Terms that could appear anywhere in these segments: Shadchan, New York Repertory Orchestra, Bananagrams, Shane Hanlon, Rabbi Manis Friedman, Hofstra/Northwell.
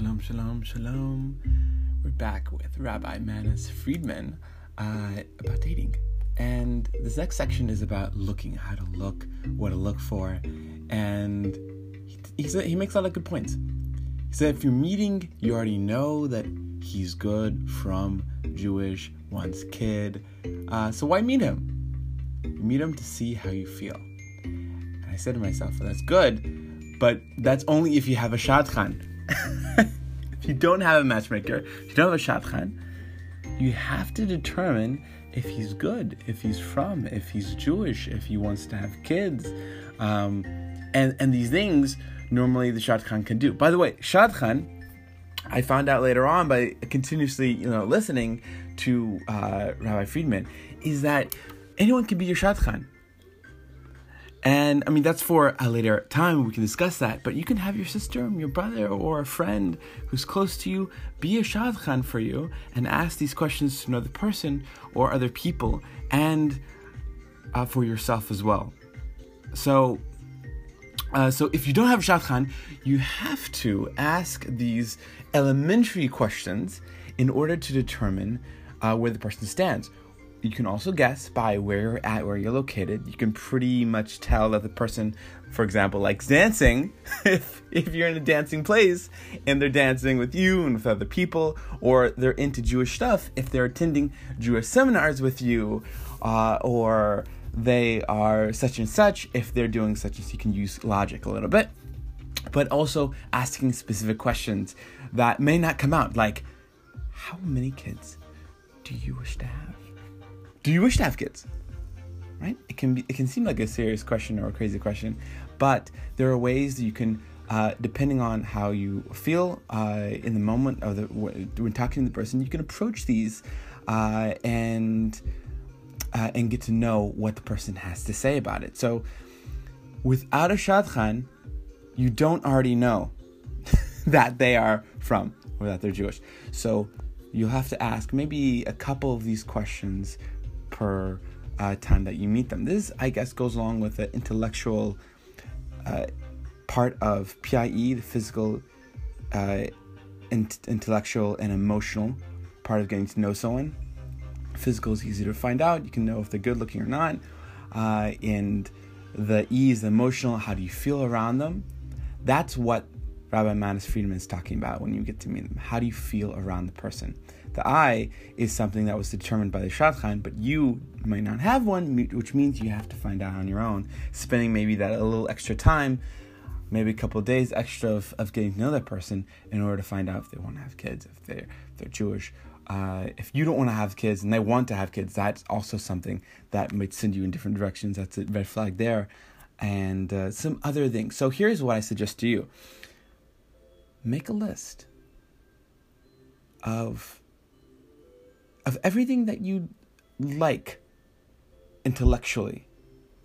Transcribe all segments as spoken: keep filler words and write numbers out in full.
Shalom, shalom, shalom. We're back with Rabbi Manis Friedman uh, about dating. And this next section is about looking, how to look, what to look for. And he, he, said, he makes a lot of good points. He said if you're meeting, you already know that he's good from Jewish, once kid. Uh, so why meet him? You meet him to see how you feel. And I said to myself, well, that's good, but that's only if you have a Shadchan. If you don't have a matchmaker, if you don't have a Shadchan, you have to determine if he's good, if he's from, if he's Jewish, if he wants to have kids. Um, and, and these things, normally the Shadchan can do. By the way, Shadchan, I found out later on by continuously you know, listening to uh, Rabbi Friedman, is that anyone can be your Shadchan. And, I mean, that's for a later time. We can discuss that. But you can have your sister or your brother or a friend who's close to you be a Shadchan for you and ask these questions to another person or other people and uh, for yourself as well. So uh, so if you don't have a Shadchan, you have to ask these elementary questions in order to determine uh, where the person stands. You can also guess by where you're at, where you're located. You can pretty much tell that the person, for example, likes dancing. if if you're in a dancing place and they're dancing with you and with other people, or they're into Jewish stuff, if they're attending Jewish seminars with you, uh, or they are such and such, if they're doing such and such, you can use logic a little bit. But also asking specific questions that may not come out, like, how many kids do you wish to have? Do you wish to have kids? Right? It can be, it can seem like a serious question or a crazy question, but there are ways that you can, uh, depending on how you feel uh, in the moment of the when talking to the person, you can approach these uh, and uh, and get to know what the person has to say about it. So, without a Shadchan, you don't already know that they are from or that they're Jewish. So you'll have to ask maybe a couple of these questions per uh, time that you meet them. This, I guess, goes along with the intellectual uh, part of P I E, the physical, uh, in- intellectual, and emotional part of getting to know someone. Physical is easy to find out. You can know if they're good looking or not. Uh, and the E is the emotional. How do you feel around them? That's what Rabbi Manis Friedman is talking about when you get to meet them. How do you feel around the person? The I is something that was determined by the Shadchan, but you might not have one, which means you have to find out on your own, spending maybe that a little extra time, maybe a couple of days extra of, of getting to know that person in order to find out if they want to have kids, if they're, if they're Jewish. Uh, if you don't want to have kids and they want to have kids, that's also something that might send you in different directions. That's a red flag there. And uh, some other things. So here's what I suggest to you. Make a list of of everything that you like intellectually.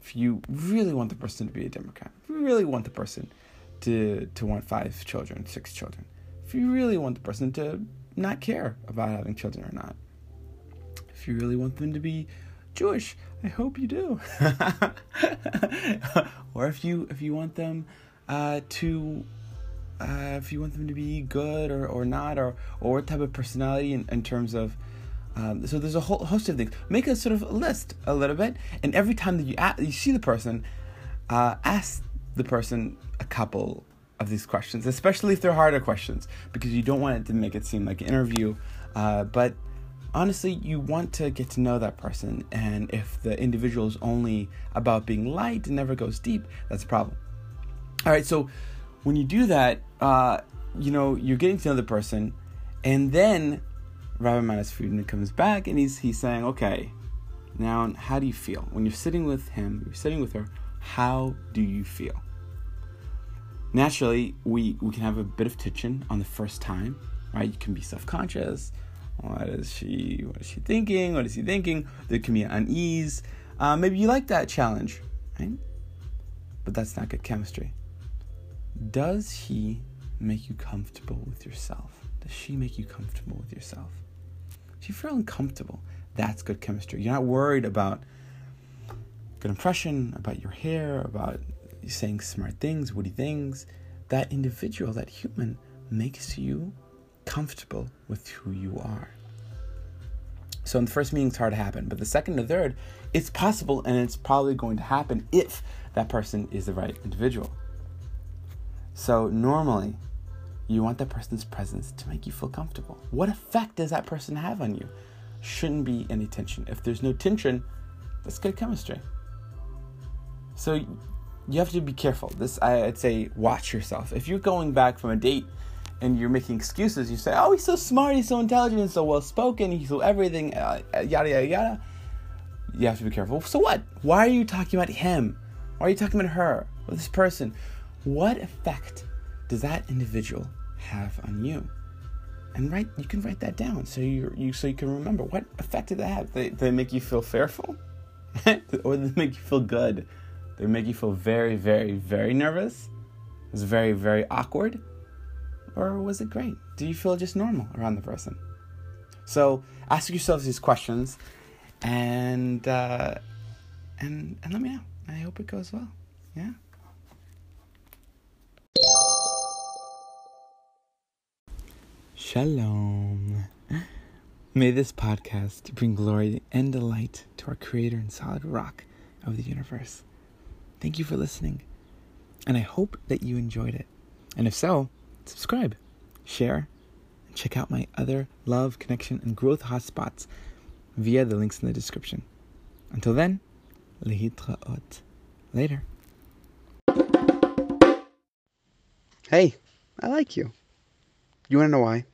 If you really want the person to be a Democrat, if you really want the person to, to want five children, six children, if you really want the person to not care about having children or not, if you really want them to be Jewish, I hope you do. Or if you if you want them uh, to... Uh, if you want them to be good or, or not, or, or what type of personality in, in terms of, um, so there's a whole host of things. Make a sort of list a little bit, and every time that you a- you see the person, uh, ask the person a couple of these questions, especially if they're harder questions, because you don't want it to make it seem like an interview, uh, but honestly, you want to get to know that person, and if the individual is only about being light and never goes deep, that's a problem. All right, so when you do that, uh, you know, you're getting to know the person, and then Rabbi Manis Friedman comes back and he's he's saying, okay, now how do you feel? When you're sitting with him, you're sitting with her, how do you feel? Naturally, we, we can have a bit of tension on the first time, right? You can be self-conscious. What is she, what is she thinking? What is he thinking? There can be an unease. Uh, maybe you like that challenge, right? But that's not good chemistry. Does he make you comfortable with yourself? Does she make you comfortable with yourself? If you feel uncomfortable, that's good chemistry. You're not worried about good impression, about your hair, about saying smart things, witty things. That individual, that human, makes you comfortable with who you are. So in the first meeting, it's hard to happen. But the second and the third, it's possible, and it's probably going to happen if that person is the right individual. So normally, you want that person's presence to make you feel comfortable. What effect does that person have on you? Shouldn't be any tension. If there's no tension, that's good chemistry. So you have to be careful. This, I'd say, watch yourself. If you're going back from a date and you're making excuses, you say, oh, he's so smart, he's so intelligent, he's so well-spoken, he's so everything, uh, yada, yada, yada. You have to be careful. So what? Why are you talking about him? Why are you talking about her or this person? What effect does that individual have on you? And write, you can write that down so you you so you can remember. What effect did that have? They, they make you feel fearful? Or they make you feel good? They make you feel very, very, very nervous? It was very, very awkward? Or was it great? Do you feel just normal around the person? So ask yourself these questions, and uh, and and let me know. I hope it goes well. Yeah. Shalom. May this podcast bring glory and delight to our Creator and solid rock of the universe. Thank you for listening, and I hope that you enjoyed it. And if so, subscribe, share, and check out my other love, connection, and growth hotspots via the links in the description. Until then, lehitraot. Later. Hey, I like you. You want to know why?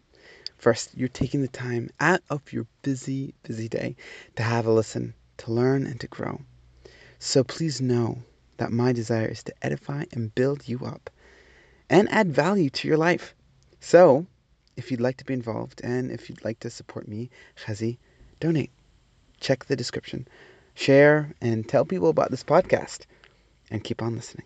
First, you're taking the time out of your busy, busy day to have a listen, to learn, and to grow. So please know that my desire is to edify and build you up, and add value to your life. So, if you'd like to be involved, and if you'd like to support me, Chazi, donate. Check the description. Share and tell people about this podcast. And keep on listening.